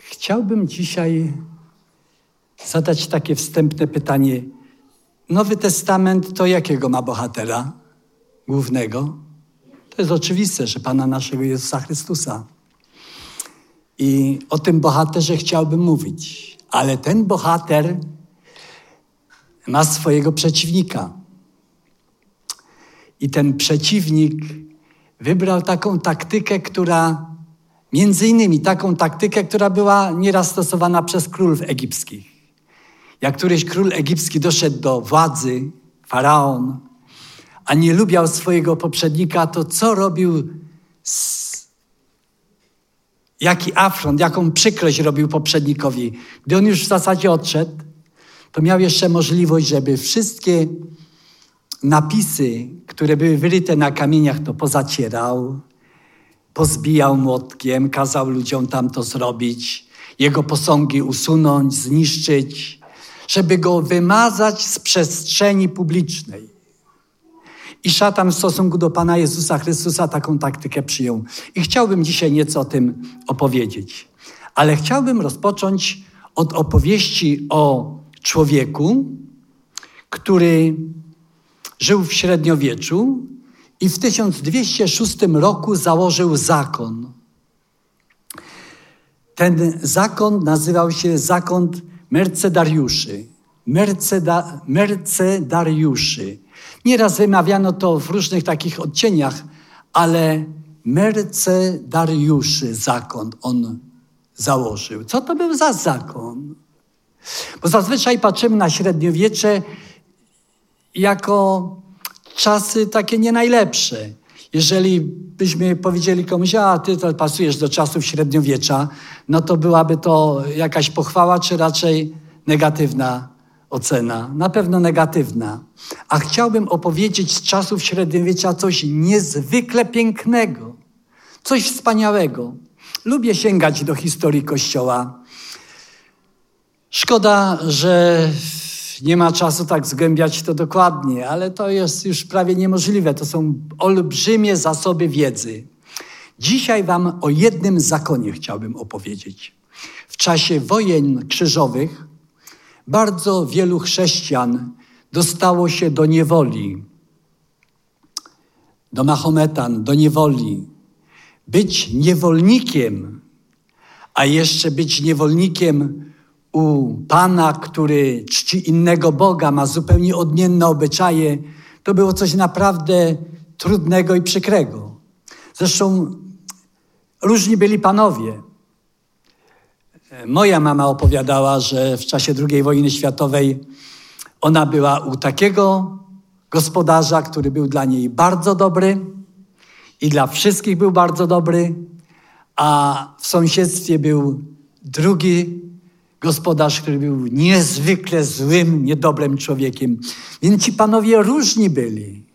Chciałbym dzisiaj zadać takie wstępne pytanie. Nowy Testament to jakiego ma bohatera głównego? To jest oczywiste, że Pana naszego Jezusa Chrystusa. I o tym bohaterze chciałbym mówić. Ale ten bohater ma swojego przeciwnika. I ten przeciwnik wybrał taką taktykę, która między innymi taką taktykę, która była nieraz stosowana przez królów egipskich. Jak któryś król egipski doszedł do władzy, faraon, a nie lubiał swojego poprzednika, to co robił, jaki afront, jaką przykrość robił poprzednikowi. Gdy on już w zasadzie odszedł, to miał jeszcze możliwość, żeby wszystkie napisy, które były wyryte na kamieniach, to pozacierał, pozbijał młotkiem, kazał ludziom tam to zrobić, jego posągi usunąć, zniszczyć, żeby go wymazać z przestrzeni publicznej. I szatan w stosunku do Pana Jezusa Chrystusa taką taktykę przyjął. I chciałbym dzisiaj nieco o tym opowiedzieć. Ale chciałbym rozpocząć od opowieści o człowieku, który żył w średniowieczu i w 1206 roku założył zakon. Ten zakon nazywał się zakon Mercedariuszy. Mercedariuszy. Nieraz wymawiano to w różnych takich odcieniach, ale Mercedariuszy zakon on założył. Co to był za zakon? Bo zazwyczaj patrzymy na średniowiecze jako czasy takie nie najlepsze. Jeżeli byśmy powiedzieli komuś, a ty to pasujesz do czasów średniowiecza, no to byłaby to jakaś pochwała, czy raczej negatywna ocena. Na pewno negatywna. A chciałbym opowiedzieć z czasów średniowiecza coś niezwykle pięknego. Coś wspaniałego. Lubię sięgać do historii Kościoła. Szkoda, że nie ma czasu tak zgłębiać to dokładnie, ale to jest już prawie niemożliwe. To są olbrzymie zasoby wiedzy. Dzisiaj wam o jednym zakonie chciałbym opowiedzieć. W czasie wojen krzyżowych bardzo wielu chrześcijan dostało się do niewoli. Do Mahometan, do niewoli. Być niewolnikiem, a jeszcze być niewolnikiem u Pana, który czci innego Boga, ma zupełnie odmienne obyczaje, to było coś naprawdę trudnego i przykrego. Zresztą różni byli panowie. Moja mama opowiadała, że w czasie II wojny światowej ona była u takiego gospodarza, który był dla niej bardzo dobry i dla wszystkich był bardzo dobry, a w sąsiedztwie był drugi gospodarz, który był niezwykle złym, niedobrym człowiekiem. Więc ci panowie różni byli.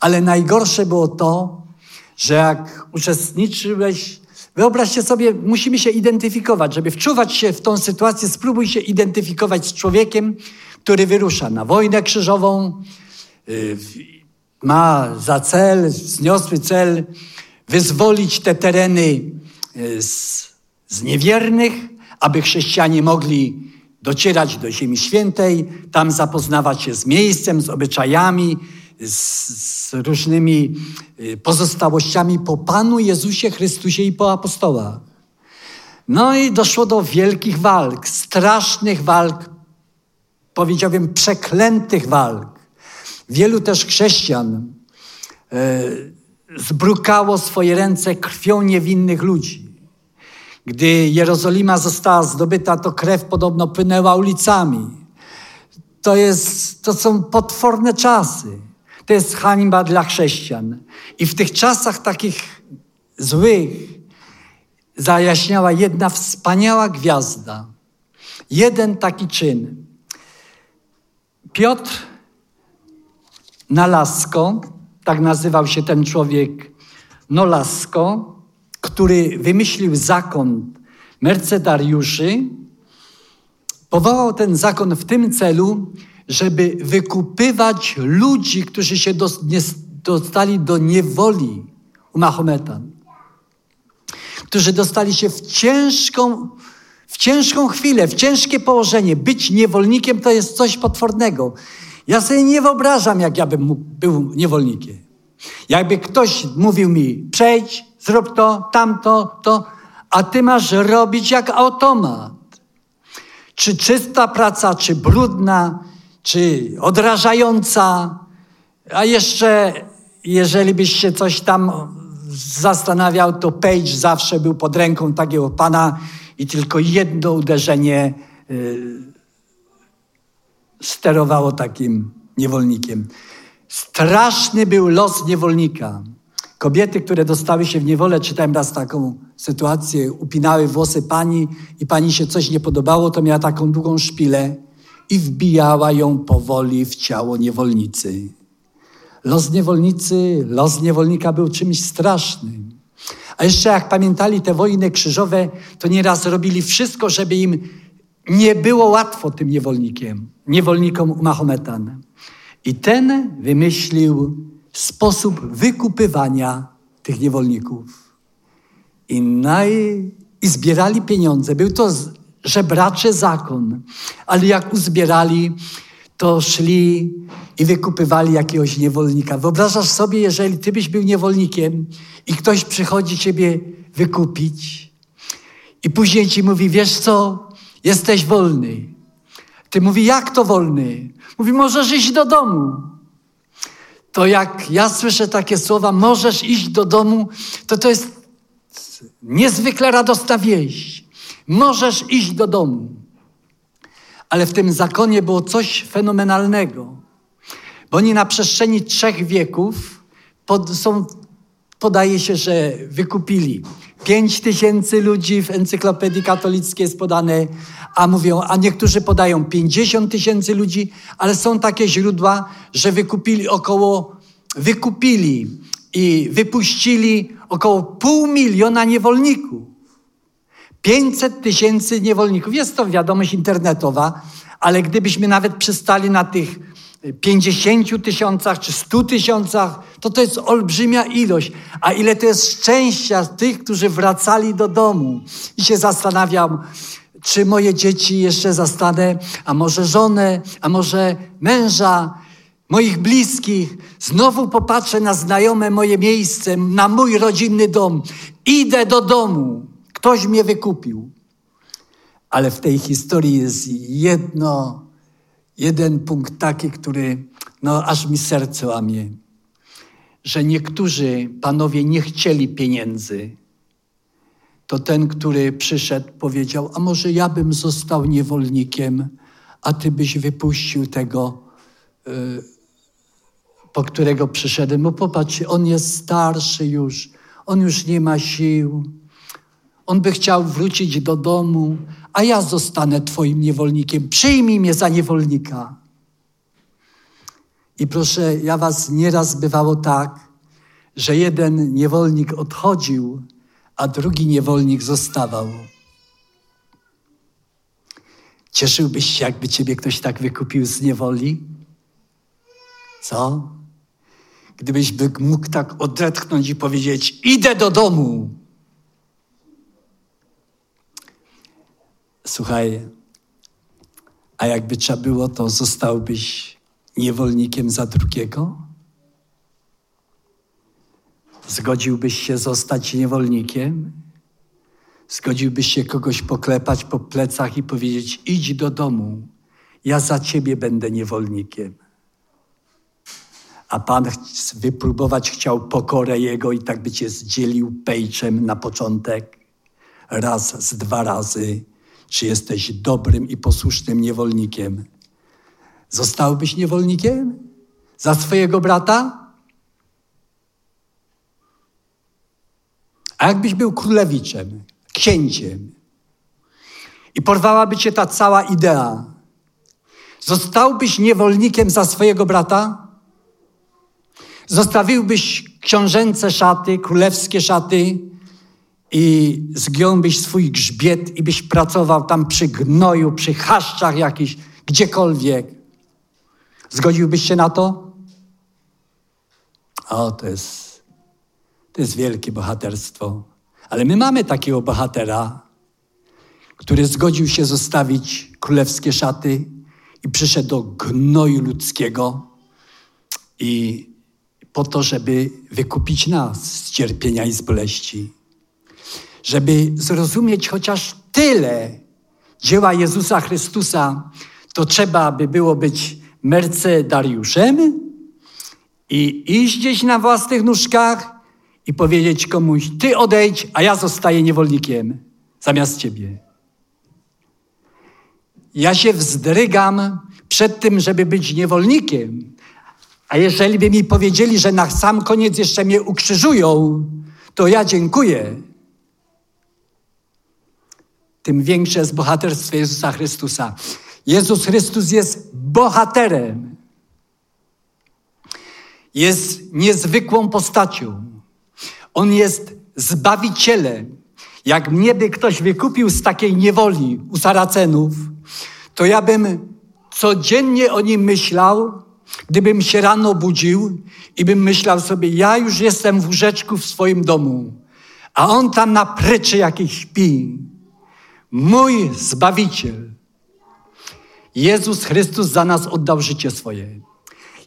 Ale najgorsze było to, że jak uczestniczyłeś, wyobraźcie sobie, musimy się identyfikować, żeby wczuwać się w tą sytuację, spróbuj się identyfikować z człowiekiem, który wyrusza na wojnę krzyżową, ma za cel, wzniosły cel wyzwolić te tereny z niewiernych, aby chrześcijanie mogli docierać do Ziemi Świętej, tam zapoznawać się z miejscem, z obyczajami, z różnymi pozostałościami po Panu Jezusie Chrystusie i po apostołach. No i doszło do wielkich walk, strasznych walk, powiedziałbym przeklętych walk. Wielu też chrześcijan zbrukało swoje ręce krwią niewinnych ludzi. Gdy Jerozolima została zdobyta, to krew podobno płynęła ulicami. To są potworne czasy. To jest hańba dla chrześcijan. I w tych czasach takich złych zajaśniała jedna wspaniała gwiazda. Jeden taki czyn. Piotr Nolasco, tak nazywał się ten człowiek, Nolasco, który wymyślił zakon Mercedariuszy, powołał ten zakon w tym celu, żeby wykupywać ludzi, którzy się dostali do niewoli u Mahometan, którzy dostali się w ciężką W ciężką chwilę, w ciężkie położenie, być niewolnikiem to jest coś potwornego. Ja sobie nie wyobrażam, jak ja bym był niewolnikiem. Jakby ktoś mówił mi, przejdź, zrób to, tamto, to, a ty masz robić jak automat. Czy czysta praca, czy brudna, czy odrażająca. A jeszcze, jeżeli byś się coś tam zastanawiał, to Page zawsze był pod ręką takiego pana i tylko jedno uderzenie sterowało takim niewolnikiem. Straszny był los niewolnika. Kobiety, które dostały się w niewolę, czytałem raz taką sytuację, upinały włosy pani i pani się coś nie podobało, to miała taką długą szpilę i wbijała ją powoli w ciało niewolnicy. Los niewolnicy, los niewolnika był czymś strasznym. A jeszcze jak pamiętali te wojny krzyżowe, to nieraz robili wszystko, żeby im nie było łatwo tym niewolnikom Mahometan. I ten wymyślił sposób wykupywania tych niewolników. I zbierali pieniądze. Był to żebraczy zakon. Ale jak uzbierali, to szli i wykupywali jakiegoś niewolnika. Wyobrażasz sobie, jeżeli ty byś był niewolnikiem i ktoś przychodzi ciebie wykupić i później ci mówi, wiesz co, jesteś wolny. Ty mówi, jak to wolny? Mówi, możesz iść do domu. To jak ja słyszę takie słowa, możesz iść do domu, to jest niezwykle radosna wieść. Możesz iść do domu. Ale w tym zakonie było coś fenomenalnego. Bo oni na przestrzeni 3 wieków podaje się, że wykupili. 5000 ludzi w encyklopedii katolickiej jest podane, a niektórzy podają 50 000 ludzi, ale są takie źródła, że wykupili i wypuścili około 500 000 niewolników. 500 000 niewolników. Jest to wiadomość internetowa, ale gdybyśmy nawet przystali na tych 50 000 czy 100 000, to jest olbrzymia ilość. A ile to jest szczęścia tych, którzy wracali do domu. I się zastanawiam, czy moje dzieci jeszcze zastanę, a może żonę, a może męża, moich bliskich. Znowu popatrzę na znajome moje miejsce, na mój rodzinny dom. Idę do domu. Ktoś mnie wykupił. Ale w tej historii jest jeden punkt taki, który aż mi serce łamie, że niektórzy panowie nie chcieli pieniędzy. To ten, który przyszedł, powiedział, a może ja bym został niewolnikiem, a ty byś wypuścił tego, po którego przyszedłem. Bo popatrz, on jest starszy już, on już nie ma sił. On by chciał wrócić do domu, a ja zostanę twoim niewolnikiem. Przyjmij mnie za niewolnika. I proszę, ja was nieraz bywało tak, że jeden niewolnik odchodził, a drugi niewolnik zostawał. Cieszyłbyś się, jakby ciebie ktoś tak wykupił z niewoli? Co? Gdybyś mógł tak odetchnąć i powiedzieć, idę do domu. Słuchaj, a jakby trzeba było, to zostałbyś niewolnikiem za drugiego? Zgodziłbyś się zostać niewolnikiem? Zgodziłbyś się kogoś poklepać po plecach i powiedzieć, idź do domu, ja za ciebie będę niewolnikiem. A Pan wypróbować chciał pokorę jego i tak by cię zdzielił pejczem na początek. Raz, 2 razy. Czy jesteś dobrym i posłusznym niewolnikiem? Zostałbyś niewolnikiem? Za swojego brata? A jakbyś był królewiczem, księciem i porwałaby cię ta cała idea. Zostałbyś niewolnikiem za swojego brata? Zostawiłbyś książęce szaty, królewskie szaty, i zgiąłbyś swój grzbiet i byś pracował tam przy gnoju, przy chaszczach jakichś, gdziekolwiek. Zgodziłbyś się na to? O, to jest wielkie bohaterstwo. Ale my mamy takiego bohatera, który zgodził się zostawić królewskie szaty i przyszedł do gnoju ludzkiego i po to, żeby wykupić nas z cierpienia i z boleści. Żeby zrozumieć chociaż tyle dzieła Jezusa Chrystusa, to trzeba by było być mercedariuszem i iść gdzieś na własnych nóżkach i powiedzieć komuś: ty odejdź, a ja zostaję niewolnikiem zamiast ciebie. Ja się wzdrygam przed tym, żeby być niewolnikiem. A jeżeli by mi powiedzieli, że na sam koniec jeszcze mnie ukrzyżują, to ja dziękuję. Tym większe jest bohaterstwo Jezusa Chrystusa. Jezus Chrystus jest bohaterem. Jest niezwykłą postacią. On jest zbawicielem. Jak mnie by ktoś wykupił z takiej niewoli u Saracenów, to ja bym codziennie o nim myślał, gdybym się rano budził i bym myślał sobie: ja już jestem w łóżeczku w swoim domu, a on tam na pryczy jakiś śpi. Mój Zbawiciel. Jezus Chrystus za nas oddał życie swoje.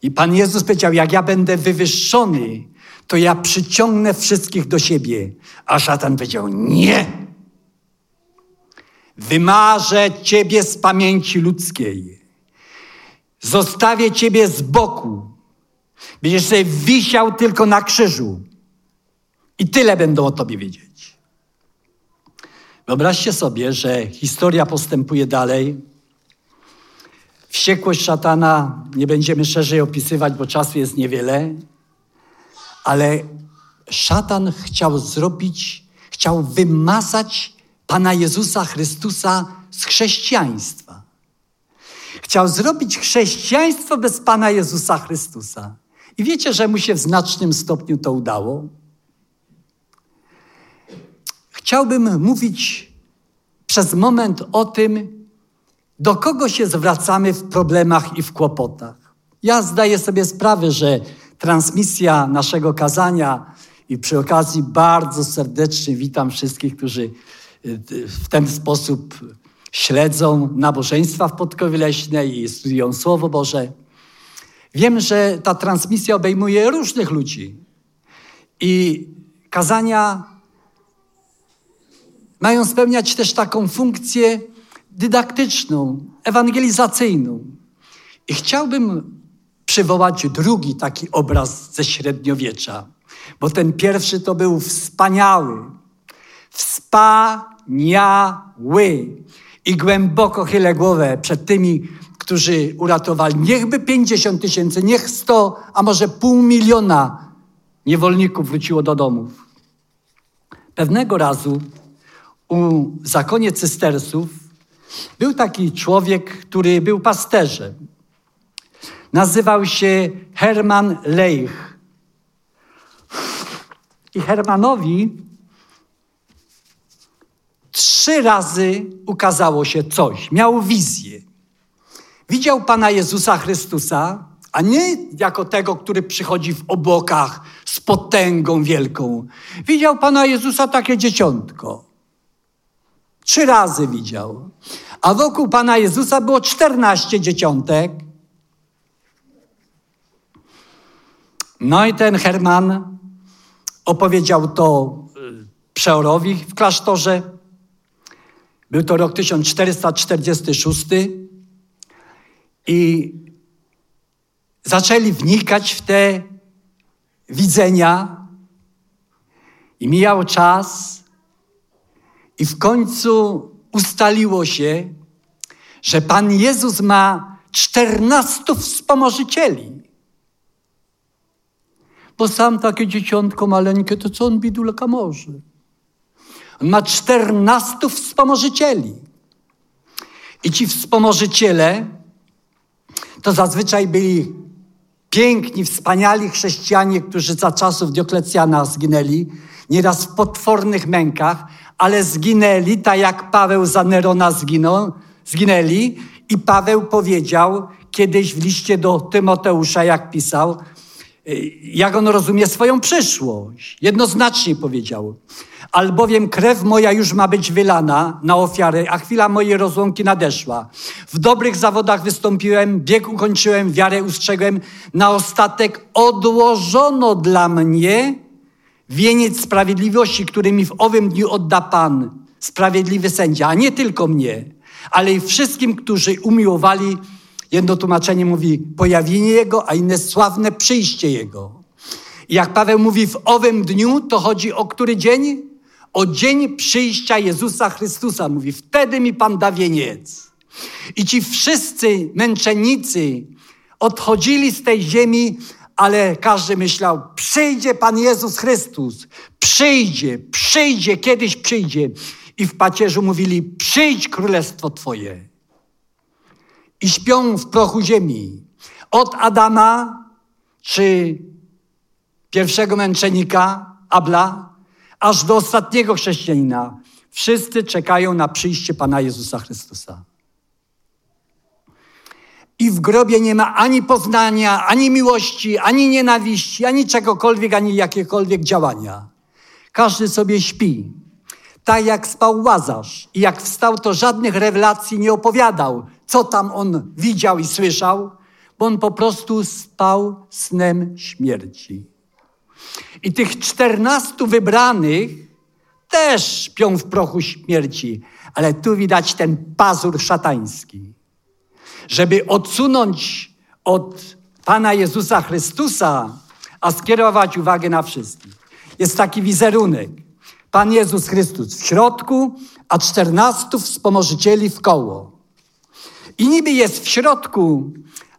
I Pan Jezus powiedział: jak ja będę wywyższony, to ja przyciągnę wszystkich do siebie. A szatan powiedział: nie. Wymarzę ciebie z pamięci ludzkiej. Zostawię ciebie z boku. Będziesz sobie wisiał tylko na krzyżu. I tyle będą o tobie wiedzieć. Wyobraźcie sobie, że historia postępuje dalej. Wściekłość szatana nie będziemy szerzej opisywać, bo czasu jest niewiele. Ale szatan chciał wymazać Pana Jezusa Chrystusa z chrześcijaństwa. Chciał zrobić chrześcijaństwo bez Pana Jezusa Chrystusa. I wiecie, że mu się w znacznym stopniu to udało? Chciałbym mówić przez moment o tym, do kogo się zwracamy w problemach i w kłopotach. Ja zdaję sobie sprawę, że transmisja naszego kazania i przy okazji bardzo serdecznie witam wszystkich, którzy w ten sposób śledzą nabożeństwa w Podkowie Leśnej i studiują Słowo Boże. Wiem, że ta transmisja obejmuje różnych ludzi i kazania mają spełniać też taką funkcję dydaktyczną, ewangelizacyjną. I chciałbym przywołać drugi taki obraz ze średniowiecza, bo ten pierwszy to był wspaniały. I głęboko chylę głowę przed tymi, którzy uratowali. Niechby 50 tysięcy, niech 100, a może 500 000 niewolników wróciło do domów. Pewnego razu u zakonie cystersów był taki człowiek, który był pasterzem. Nazywał się Herman Leich. I Hermanowi 3 razy ukazało się coś. Miał wizję. Widział Pana Jezusa Chrystusa, a nie jako tego, który przychodzi w obłokach z potęgą wielką. Widział Pana Jezusa takie dzieciątko. 3 razy widział. A wokół Pana Jezusa było 14 dzieciątek. No i ten Herman opowiedział to przeorowi w klasztorze. Był to rok 1446 i zaczęli wnikać w te widzenia i mijał czas i w końcu ustaliło się, że Pan Jezus ma 14 wspomożycieli. Bo sam takie dzieciątko maleńkie, to co on bidulka może? On ma 14 wspomożycieli. I ci wspomożyciele to zazwyczaj byli piękni, wspaniali chrześcijanie, którzy za czasów Dioklecjana zginęli, nieraz w potwornych mękach, ale zginęli, tak jak Paweł za Nerona zginęli. I Paweł powiedział kiedyś w liście do Tymoteusza, jak pisał, jak on rozumie swoją przyszłość. Jednoznacznie powiedział. albowiem krew moja już ma być wylana na ofiarę, a chwila mojej rozłąki nadeszła. W dobrych zawodach wystąpiłem, bieg ukończyłem, wiarę ustrzegłem. Na ostatek odłożono dla mnie wieniec sprawiedliwości, który mi w owym dniu odda Pan, sprawiedliwy sędzia, a nie tylko mnie, ale i wszystkim, którzy umiłowali. Jedno tłumaczenie mówi pojawienie Jego, a inne sławne przyjście Jego. I jak Paweł mówi w owym dniu, to chodzi o który dzień? O dzień przyjścia Jezusa Chrystusa. Mówi, wtedy mi Pan da wieniec. I ci wszyscy męczennicy odchodzili z tej ziemi, ale każdy myślał, przyjdzie Pan Jezus Chrystus. Przyjdzie, kiedyś przyjdzie. I w pacierzu mówili, przyjdź królestwo Twoje. I śpią w prochu ziemi. Od Adama, czy pierwszego męczennika, Abla, aż do ostatniego chrześcijanina. Wszyscy czekają na przyjście Pana Jezusa Chrystusa. I w grobie nie ma ani poznania, ani miłości, ani nienawiści, ani czegokolwiek, ani jakiekolwiek działania. Każdy sobie śpi. Tak jak spał Łazarz i jak wstał, to żadnych rewelacji nie opowiadał, co tam on widział i słyszał, bo on po prostu spał snem śmierci. I tych 14 wybranych też śpią w prochu śmierci, ale tu widać ten pazur szatański. Żeby odsunąć od Pana Jezusa Chrystusa, a skierować uwagę na wszystkich. Jest taki wizerunek. Pan Jezus Chrystus w środku, a 14 wspomożycieli w koło. I niby jest w środku,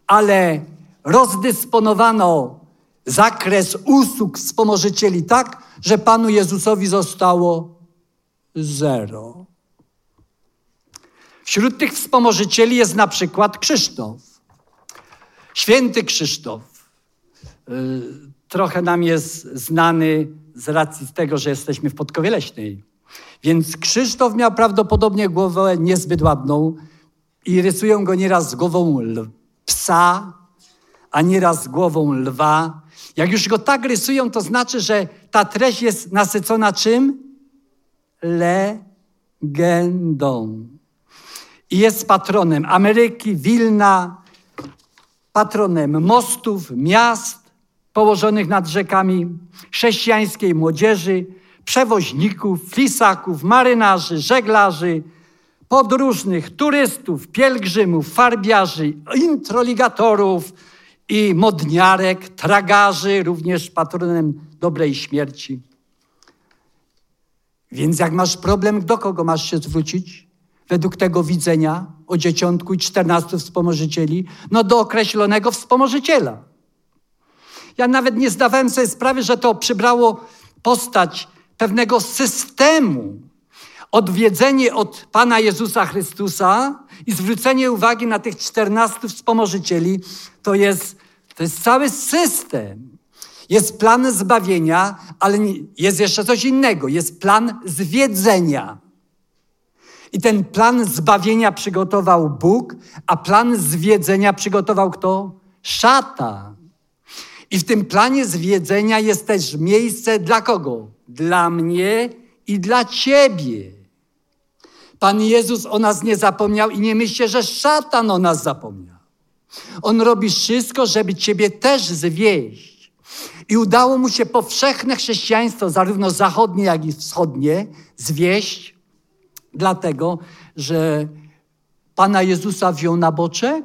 ale rozdysponowano zakres usług wspomożycieli tak, że Panu Jezusowi zostało 0. Wśród tych wspomożycieli jest na przykład Krzysztof. Święty Krzysztof. Trochę nam jest znany z racji tego, że jesteśmy w Podkowie Leśnej. Więc Krzysztof miał prawdopodobnie głowę niezbyt ładną i rysują go nieraz z głową psa, a nieraz z głową lwa. Jak już go tak rysują, to znaczy, że ta treść jest nasycona czym? Legendą. I jest patronem Ameryki, Wilna, patronem mostów, miast położonych nad rzekami, chrześcijańskiej młodzieży, przewoźników, flisaków, marynarzy, żeglarzy, podróżnych, turystów, pielgrzymów, farbiarzy, introligatorów i modniarek, tragarzy, również patronem dobrej śmierci. Więc jak masz problem, do kogo masz się zwrócić? Według tego widzenia o dzieciątku i 14 wspomożycieli, do określonego wspomożyciela. Ja nawet nie zdawałem sobie sprawy, że to przybrało postać pewnego systemu. Odwiedzenie od Pana Jezusa Chrystusa i zwrócenie uwagi na tych 14 wspomożycieli to jest cały system. Jest plan zbawienia, ale jest jeszcze coś innego. Jest plan zwiedzenia. I ten plan zbawienia przygotował Bóg, a plan zwiedzenia przygotował kto? Szatan. I w tym planie zwiedzenia jest też miejsce dla kogo? Dla mnie i dla ciebie. Pan Jezus o nas nie zapomniał i nie myślcie, że szatan o nas zapomniał. On robi wszystko, żeby ciebie też zwieść. I udało mu się powszechne chrześcijaństwo, zarówno zachodnie, jak i wschodnie, zwieść, dlatego, że Pana Jezusa wziął na boczek,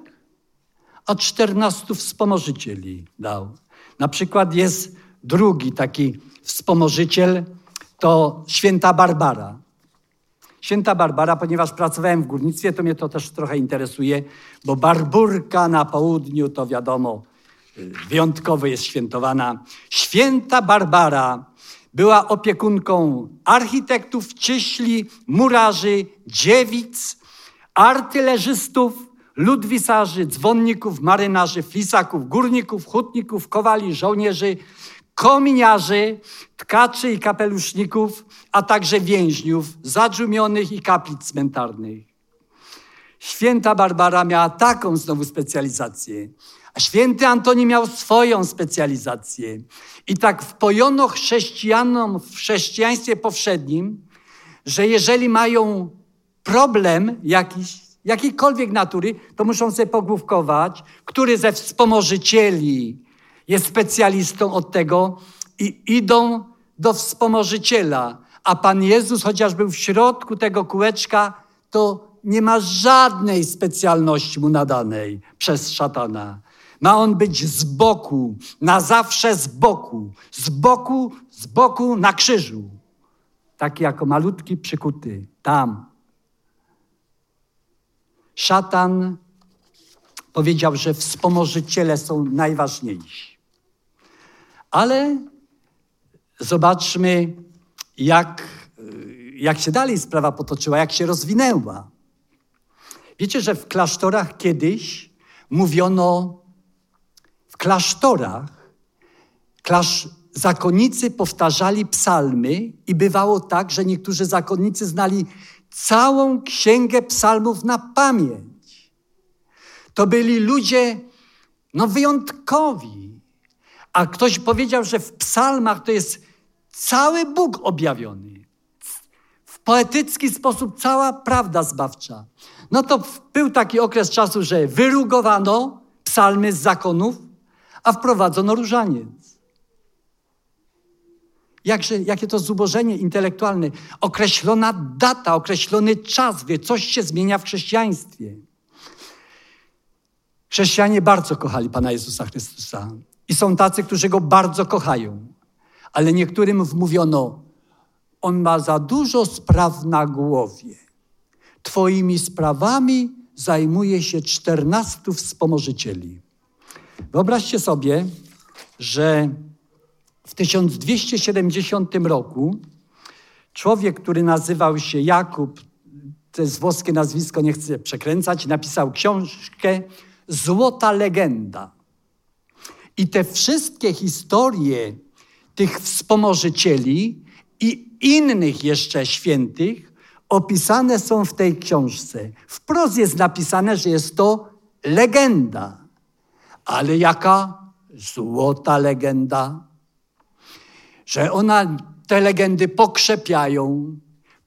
a 14 wspomożycieli dał. Na przykład jest drugi taki wspomożyciel, to Święta Barbara. Święta Barbara, ponieważ pracowałem w górnictwie, to mnie to też trochę interesuje, bo Barburka na południu, to wiadomo, wyjątkowo jest świętowana. Święta Barbara była opiekunką architektów, cieśli, murarzy, dziewic, artylerzystów, ludwisarzy, dzwonników, marynarzy, flisaków, górników, hutników, kowali, żołnierzy, kominiarzy, tkaczy i kapeluszników, a także więźniów zadżumionych i kaplic cmentarnych. Święta Barbara miała taką znowu specjalizację, a święty Antoni miał swoją specjalizację. I tak wpojono chrześcijanom w chrześcijaństwie powszednim, że jeżeli mają problem jakiś, jakiejkolwiek natury, to muszą sobie pogłówkować, który ze wspomożycieli jest specjalistą od tego i idą do wspomożyciela. A Pan Jezus, chociaż był w środku tego kółeczka, to nie ma żadnej specjalności mu nadanej przez szatana. Ma on być z boku, na zawsze z boku. Z boku na krzyżu. Taki jako malutki przykuty. Tam. Szatan powiedział, że wspomożyciele są najważniejsi. Ale zobaczmy, jak się dalej sprawa potoczyła, jak się rozwinęła. Wiecie, że w klasztorach kiedyś mówiono, w klasztorach zakonnicy powtarzali psalmy i bywało tak, że niektórzy zakonnicy znali całą księgę psalmów na pamięć. To byli ludzie wyjątkowi. A ktoś powiedział, że w psalmach to jest cały Bóg objawiony. W poetycki sposób cała prawda zbawcza. To był taki okres czasu, że wyrugowano psalmy z zakonów, a wprowadzono różaniec. Jakie to zubożenie intelektualne. Określona data, określony czas, coś się zmienia w chrześcijaństwie. Chrześcijanie bardzo kochali Pana Jezusa Chrystusa. I są tacy, którzy Go bardzo kochają. Ale niektórym wmówiono, on ma za dużo spraw na głowie. Twoimi sprawami zajmuje się 14 wspomożycieli. Wyobraźcie sobie, że w 1270 roku człowiek, który nazywał się Jakub, to jest włoskie nazwisko, nie chcę przekręcać, napisał książkę Złota Legenda. I te wszystkie historie tych wspomożycieli i innych jeszcze świętych opisane są w tej książce. Wprost jest napisane, że jest to legenda. Ale jaka złota legenda, że ona te legendy pokrzepiają,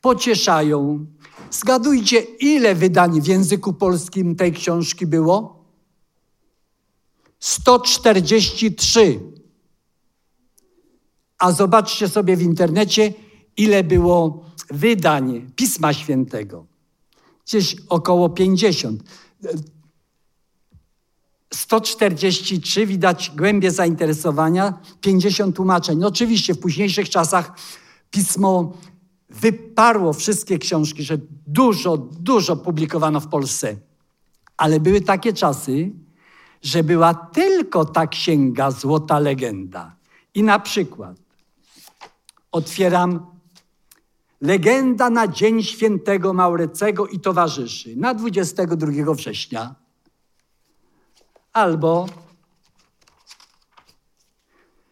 pocieszają. Zgadujcie, ile wydań w języku polskim tej książki było? 143. A zobaczcie sobie w internecie, ile było wydań Pisma Świętego. Gdzieś około 50. 143, widać głębie zainteresowania, 50 tłumaczeń. Oczywiście w późniejszych czasach pismo wyparło wszystkie książki, że dużo publikowano w Polsce. Ale były takie czasy, że była tylko ta księga Złota Legenda. I na przykład otwieram Legenda na Dzień Świętego Maurecego i towarzyszy na 22 września. Albo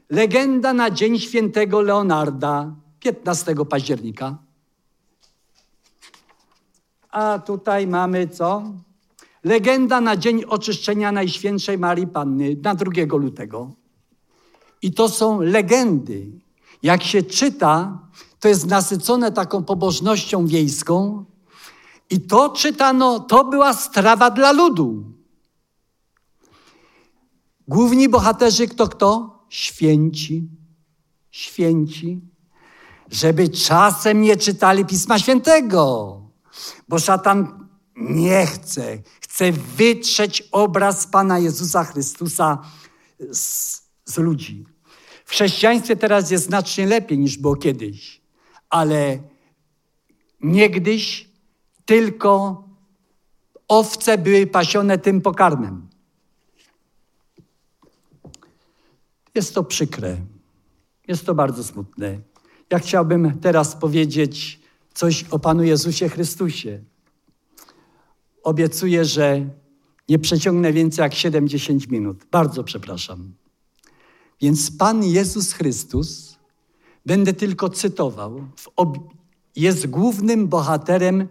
Legenda na Dzień Świętego Leonarda 15 października. A tutaj mamy co? Legenda na Dzień Oczyszczenia Najświętszej Marii Panny na 2 lutego. I to są legendy. Jak się czyta, to jest nasycone taką pobożnością wiejską. I to czytano, to była strawa dla ludu. Główni bohaterzy kto? Święci. Święci. Żeby czasem nie czytali Pisma Świętego. Bo szatan nie chce. Chce wytrzeć obraz Pana Jezusa Chrystusa z ludzi. W chrześcijaństwie teraz jest znacznie lepiej niż było kiedyś. Ale niegdyś tylko owce były pasione tym pokarmem. Jest to przykre. Jest to bardzo smutne. Ja chciałbym teraz powiedzieć coś o Panu Jezusie Chrystusie. Obiecuję, że nie przeciągnę więcej jak 7-10 minut. Bardzo przepraszam. Więc Pan Jezus Chrystus, będę tylko cytował, jest głównym bohaterem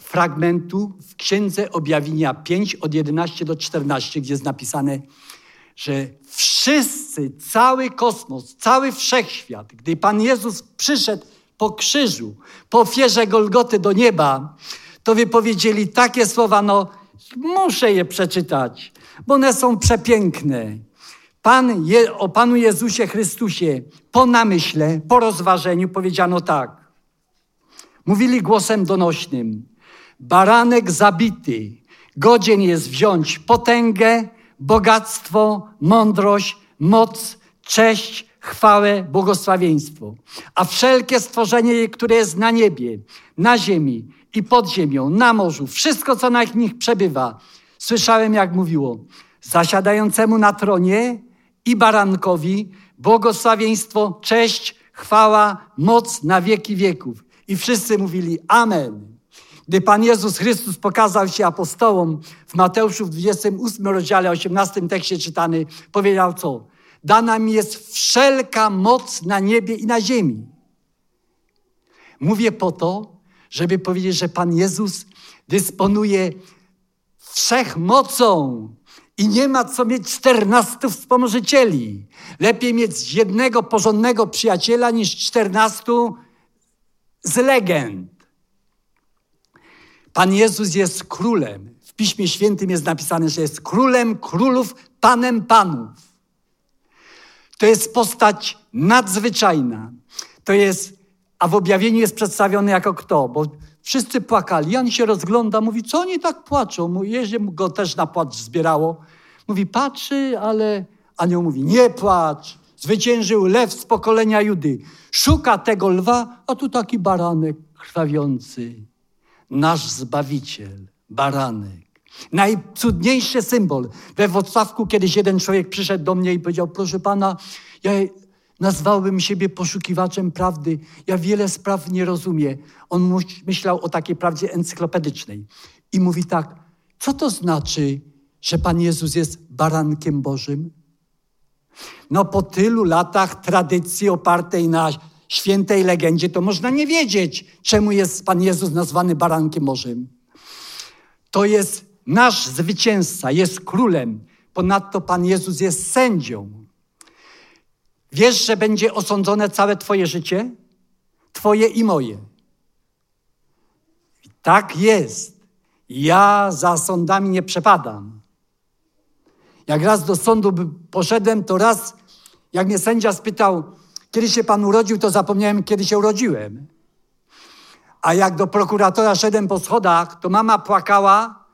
fragmentu w Księdze Objawienia 5 od 11 do 14, gdzie jest napisane, że wszyscy, cały kosmos, cały wszechświat, gdy Pan Jezus przyszedł po krzyżu, po ofierze Golgoty do nieba, to wypowiedzieli takie słowa, no muszę je przeczytać, bo one są przepiękne. O Panu Jezusie Chrystusie po namyśle, po rozważeniu powiedziano tak. Mówili głosem donośnym. Baranek zabity, godzien jest wziąć potęgę, bogactwo, mądrość, moc, cześć, chwałę, błogosławieństwo. A wszelkie stworzenie, które jest na niebie, na ziemi i pod ziemią, na morzu, wszystko, co na nich przebywa, słyszałem, jak mówiło, zasiadającemu na tronie i barankowi błogosławieństwo, cześć, chwała, moc na wieki wieków. I wszyscy mówili amen. Gdy Pan Jezus Chrystus pokazał się apostołom w Mateuszu w 28 rozdziale, 18 tekście czytany, powiedział co? Dana mi jest wszelka moc na niebie i na ziemi. Mówię po to, żeby powiedzieć, że Pan Jezus dysponuje wszechmocą i nie ma co mieć 14 wspomożycieli. Lepiej mieć jednego porządnego przyjaciela niż 14 z legend. Pan Jezus jest królem. W Piśmie Świętym jest napisane, że jest królem królów, panem panów. To jest postać nadzwyczajna. A w objawieniu jest przedstawiony jako kto? Bo wszyscy płakali. On się rozgląda, mówi, co oni tak płaczą? Jeździe go też na płacz zbierało. Mówi, patrzy, ale anioł mówi, nie płacz. Zwyciężył lew z pokolenia Judy. Szuka tego lwa, a tu taki baranek krwawiący. Nasz Zbawiciel, baranek. Najcudniejszy symbol. We Włocławku kiedyś jeden człowiek przyszedł do mnie i powiedział, proszę Pana, ja nazwałbym siebie poszukiwaczem prawdy. Ja wiele spraw nie rozumiem. On myślał o takiej prawdzie encyklopedycznej. I mówi tak, co to znaczy, że Pan Jezus jest barankiem Bożym? No po tylu latach tradycji opartej na świętej legendzie, to można nie wiedzieć, czemu jest Pan Jezus nazwany barankiem Bożym. To jest nasz zwycięzca, jest królem. Ponadto Pan Jezus jest sędzią. Wiesz, że będzie osądzone całe twoje życie? Twoje i moje. Tak jest. Ja za sądami nie przepadam. Jak raz do sądu poszedłem, to raz, jak mnie sędzia spytał, kiedy się pan urodził, to zapomniałem, kiedy się urodziłem. A jak do prokuratora szedłem po schodach, to mama płakała,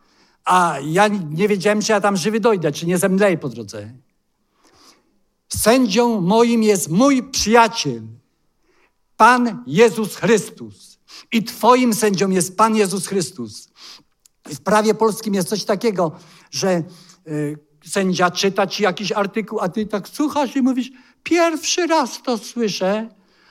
a ja nie wiedziałem, czy ja tam żywy dojdę, czy nie zemdleję po drodze. Sędzią moim jest mój przyjaciel, Pan Jezus Chrystus. I twoim sędzią jest Pan Jezus Chrystus. W prawie polskim jest coś takiego, że sędzia czyta ci jakiś artykuł, a ty tak słuchasz i mówisz, pierwszy raz to słyszę.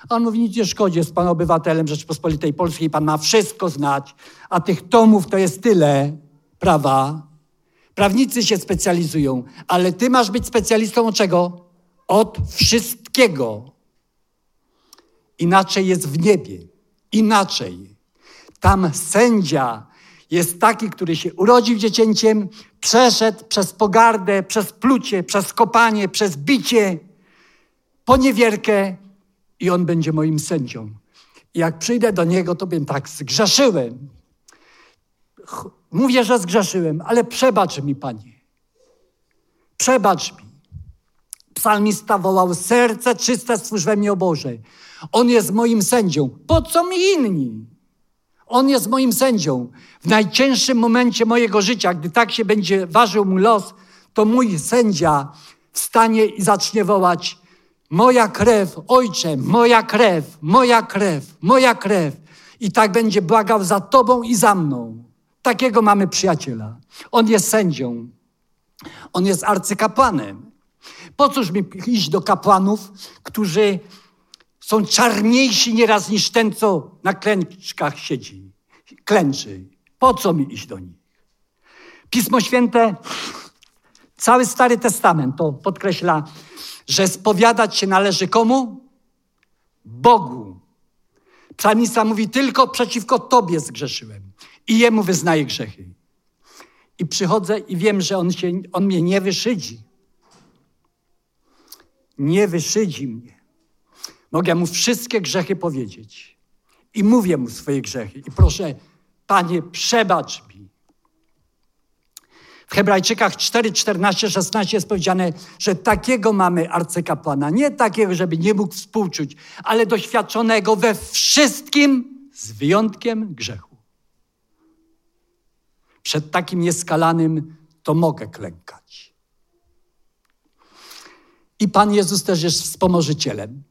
A on mówi, nic nie szkodzi, jest pan obywatelem Rzeczypospolitej Polskiej, pan ma wszystko znać, a tych tomów to jest tyle prawa. Prawnicy się specjalizują, ale ty masz być specjalistą od czego? Od wszystkiego. Inaczej jest w niebie. Inaczej. Tam sędzia jest taki, który się urodził dziecięciem, przeszedł przez pogardę, przez plucie, przez kopanie, przez bicie, poniewierkę i on będzie moim sędzią. I jak przyjdę do niego, to bym tak, zgrzeszyłem. Mówię, że zgrzeszyłem, ale przebacz mi, Panie. Przebacz mi. Psalmista wołał, serce czyste stwórz we mnie, o Boże. On jest moim sędzią. Po co mi inni? On jest moim sędzią. W najcięższym momencie mojego życia, gdy tak się będzie ważył mój los, to mój sędzia wstanie i zacznie wołać, moja krew, Ojcze, moja krew, moja krew, moja krew. I tak będzie błagał za Tobą i za mną. Takiego mamy przyjaciela. On jest sędzią. On jest arcykapłanem. Po cóż mi iść do kapłanów, którzy są czarniejsi nieraz niż ten, co na klęczkach siedzi, klęczy. Po co mi iść do nich? Pismo Święte, cały Stary Testament to podkreśla, że spowiadać się należy komu? Bogu. Psalmista mówi, tylko przeciwko Tobie zgrzeszyłem. i jemu wyznaję grzechy. I przychodzę i wiem, że on mnie nie wyszydzi. Nie wyszydzi mnie. Mogę mu wszystkie grzechy powiedzieć. I mówię mu swoje grzechy. I proszę, Panie, przebacz mi. W Hebrajczykach 4, 14, 16 jest powiedziane, że takiego mamy arcykapłana. Nie takiego, żeby nie mógł współczuć, ale doświadczonego we wszystkim z wyjątkiem grzechu. Przed takim nieskalanym to mogę klękać. I Pan Jezus też jest wspomożycielem.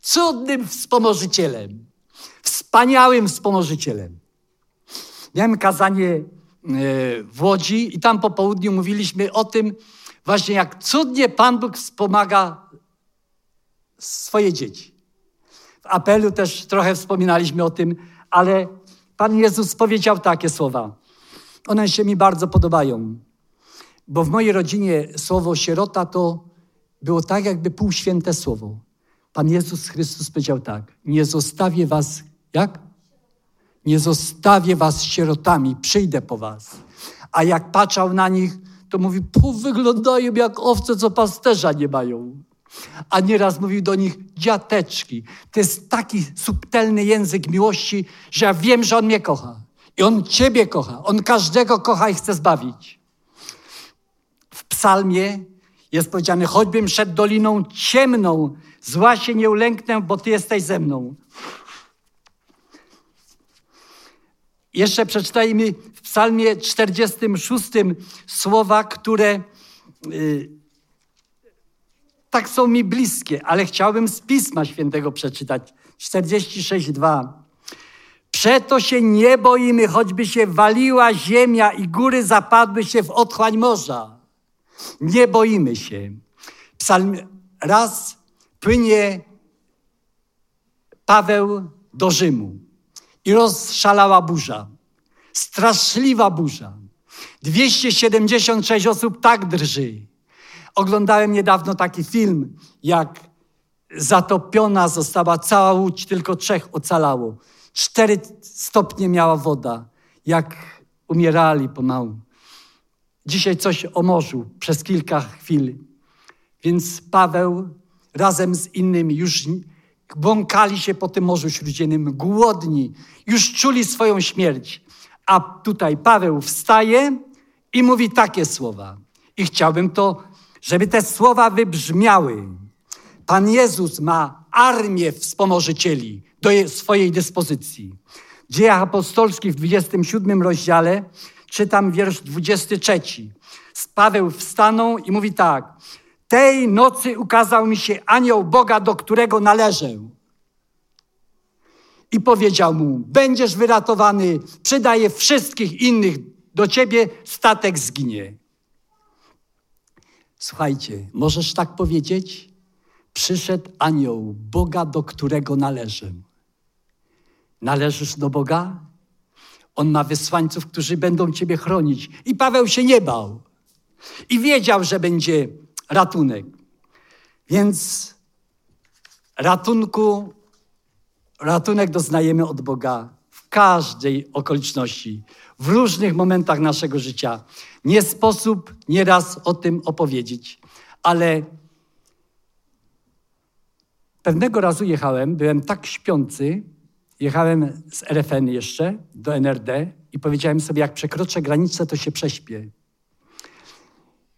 Cudnym wspomożycielem. Wspaniałym wspomożycielem. Miałem kazanie w Łodzi i tam po południu mówiliśmy o tym właśnie, jak cudnie Pan Bóg wspomaga swoje dzieci. W apelu też trochę wspominaliśmy o tym, ale Pan Jezus powiedział takie słowa. One się mi bardzo podobają, bo w mojej rodzinie słowo sierota to było tak jakby półświęte słowo. Pan Jezus Chrystus powiedział tak: nie zostawię was, jak? Nie zostawię was sierotami, przyjdę po was. A jak patrzał na nich, to mówi, wyglądają jak owce, co pasterza nie mają. A nieraz mówił do nich dziateczki. To jest taki subtelny język miłości, że ja wiem, że On mnie kocha. I On ciebie kocha. On każdego kocha i chce zbawić. W psalmie jest powiedziane, choćbym szedł doliną ciemną, zła się nie ulęknę, bo Ty jesteś ze mną. Jeszcze przeczytajmy w psalmie 46 słowa, które tak są mi bliskie, ale chciałbym z Pisma Świętego przeczytać. 46:2. Przeto się nie boimy, choćby się waliła ziemia i góry zapadły się w otchłań morza. Nie boimy się. Raz płynie Paweł do Rzymu. I rozszalała burza. Straszliwa burza. 276 osób tak drży. Oglądałem niedawno taki film, jak zatopiona została cała Łódź, tylko 3 ocalało. 4 stopnie miała woda, jak umierali pomału. Dzisiaj coś o morzu przez kilka chwil. Więc Paweł razem z innymi już błąkali się po tym Morzu Śródziemnym, głodni, już czuli swoją śmierć. A tutaj Paweł wstaje i mówi takie słowa. I chciałbym to, żeby te słowa wybrzmiały. Pan Jezus ma armię wspomożycieli do swojej dyspozycji. W Dziejach Apostolskich w 27 rozdziale czytam wiersz 23. Paweł wstanął i mówi tak. Tej nocy ukazał mi się anioł Boga, do którego należę. I powiedział mu, będziesz wyratowany, przydaję wszystkich innych do ciebie, statek zginie. Słuchajcie, możesz tak powiedzieć? Przyszedł anioł Boga, do którego należę. Należysz do Boga? On ma wysłańców, którzy będą ciebie chronić. I Paweł się nie bał. I wiedział, że będzie ratunek. Więc ratunek doznajemy od Boga w każdej okoliczności, w różnych momentach naszego życia. Nie sposób nieraz o tym opowiedzieć, ale pewnego razu jechałem, byłem tak śpiący, jechałem z RFN jeszcze do NRD i powiedziałem sobie, jak przekroczę granicę, to się prześpię.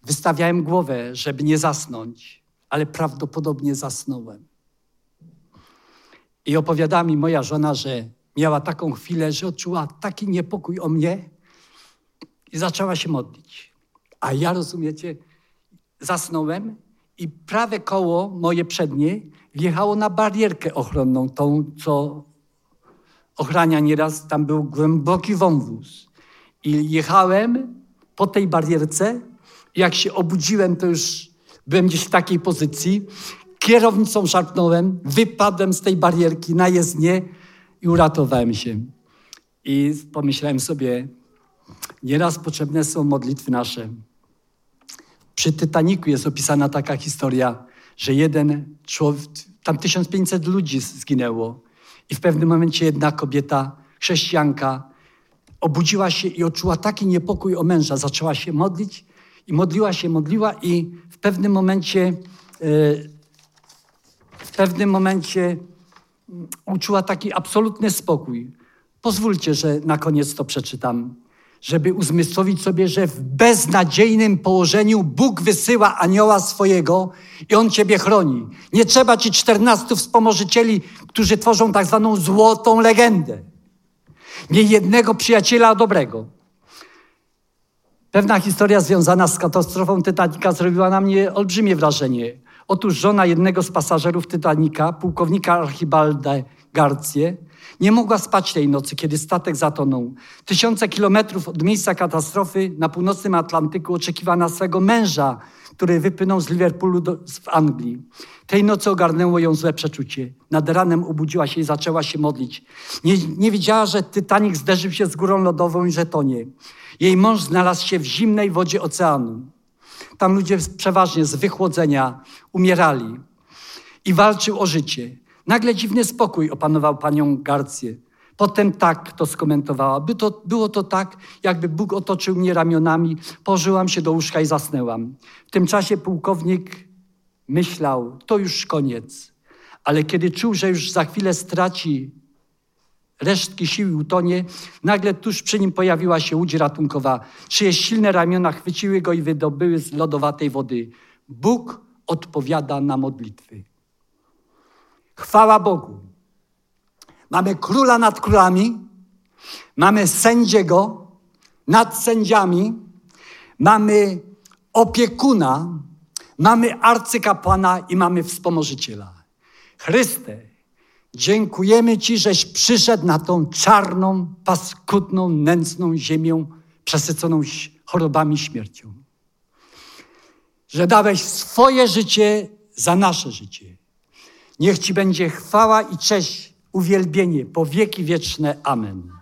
Wystawiałem głowę, żeby nie zasnąć, ale prawdopodobnie zasnąłem. I opowiadała mi moja żona, że miała taką chwilę, że odczuła taki niepokój o mnie i zaczęła się modlić. A ja, rozumiecie, zasnąłem i prawe koło moje przednie wjechało na barierkę ochronną, tą, co ochrania nieraz. Tam był głęboki wąwóz. I jechałem po tej barierce. Jak się obudziłem, to już byłem gdzieś w takiej pozycji. Kierownicą szarpnąłem, wypadłem z tej barierki na jezdnię i uratowałem się. I pomyślałem sobie, nieraz potrzebne są modlitwy nasze. Przy Tytaniku jest opisana taka historia, że jeden człowiek, tam 1500 ludzi zginęło i w pewnym momencie jedna kobieta, chrześcijanka, Obudziła się i odczuła taki niepokój o męża. Zaczęła się modlić i modliła i w pewnym momencie uczuła taki absolutny spokój. Pozwólcie, że na koniec to przeczytam, żeby uzmysłowić sobie, że w beznadziejnym położeniu Bóg wysyła anioła swojego i on ciebie chroni. Nie trzeba ci 14 wspomożycieli, którzy tworzą tak zwaną złotą legendę. Nie jednego przyjaciela dobrego. Pewna historia związana z katastrofą Titanika zrobiła na mnie olbrzymie wrażenie. Otóż żona jednego z pasażerów Titanika, pułkownika Archibalda Garcie, nie mogła spać tej nocy, kiedy statek zatonął. Tysiące kilometrów od miejsca katastrofy na północnym Atlantyku oczekiwała na swego męża, który wypłynął z Liverpoolu w Anglii. Tej nocy ogarnęło ją złe przeczucie. Nad ranem obudziła się i zaczęła się modlić. Nie wiedziała, że Titanic zderzył się z górą lodową i że tonie. Jej mąż znalazł się w zimnej wodzie oceanu. Tam ludzie przeważnie z wychłodzenia umierali i walczył o życie. Nagle dziwny spokój opanował panią Garcję. Potem tak to skomentowała. Było to tak, jakby Bóg otoczył mnie ramionami. Położyłam się do łóżka i zasnęłam. W tym czasie pułkownik myślał, to już koniec. Ale kiedy czuł, że już za chwilę straci resztki sił i utonie, nagle tuż przy nim pojawiła się łódź ratunkowa. Czyjeś silne ramiona chwyciły go i wydobyły z lodowatej wody. Bóg odpowiada na modlitwy. Chwała Bogu. Mamy króla nad królami, mamy sędziego nad sędziami, mamy opiekuna, mamy arcykapłana i mamy wspomożyciela. Chryste, dziękujemy Ci, żeś przyszedł na tą czarną, paskudną, nędzną ziemię przesyconą chorobami i śmiercią. Że dałeś swoje życie za nasze życie. Niech Ci będzie chwała i cześć, uwielbienie po wieki wieczne. Amen.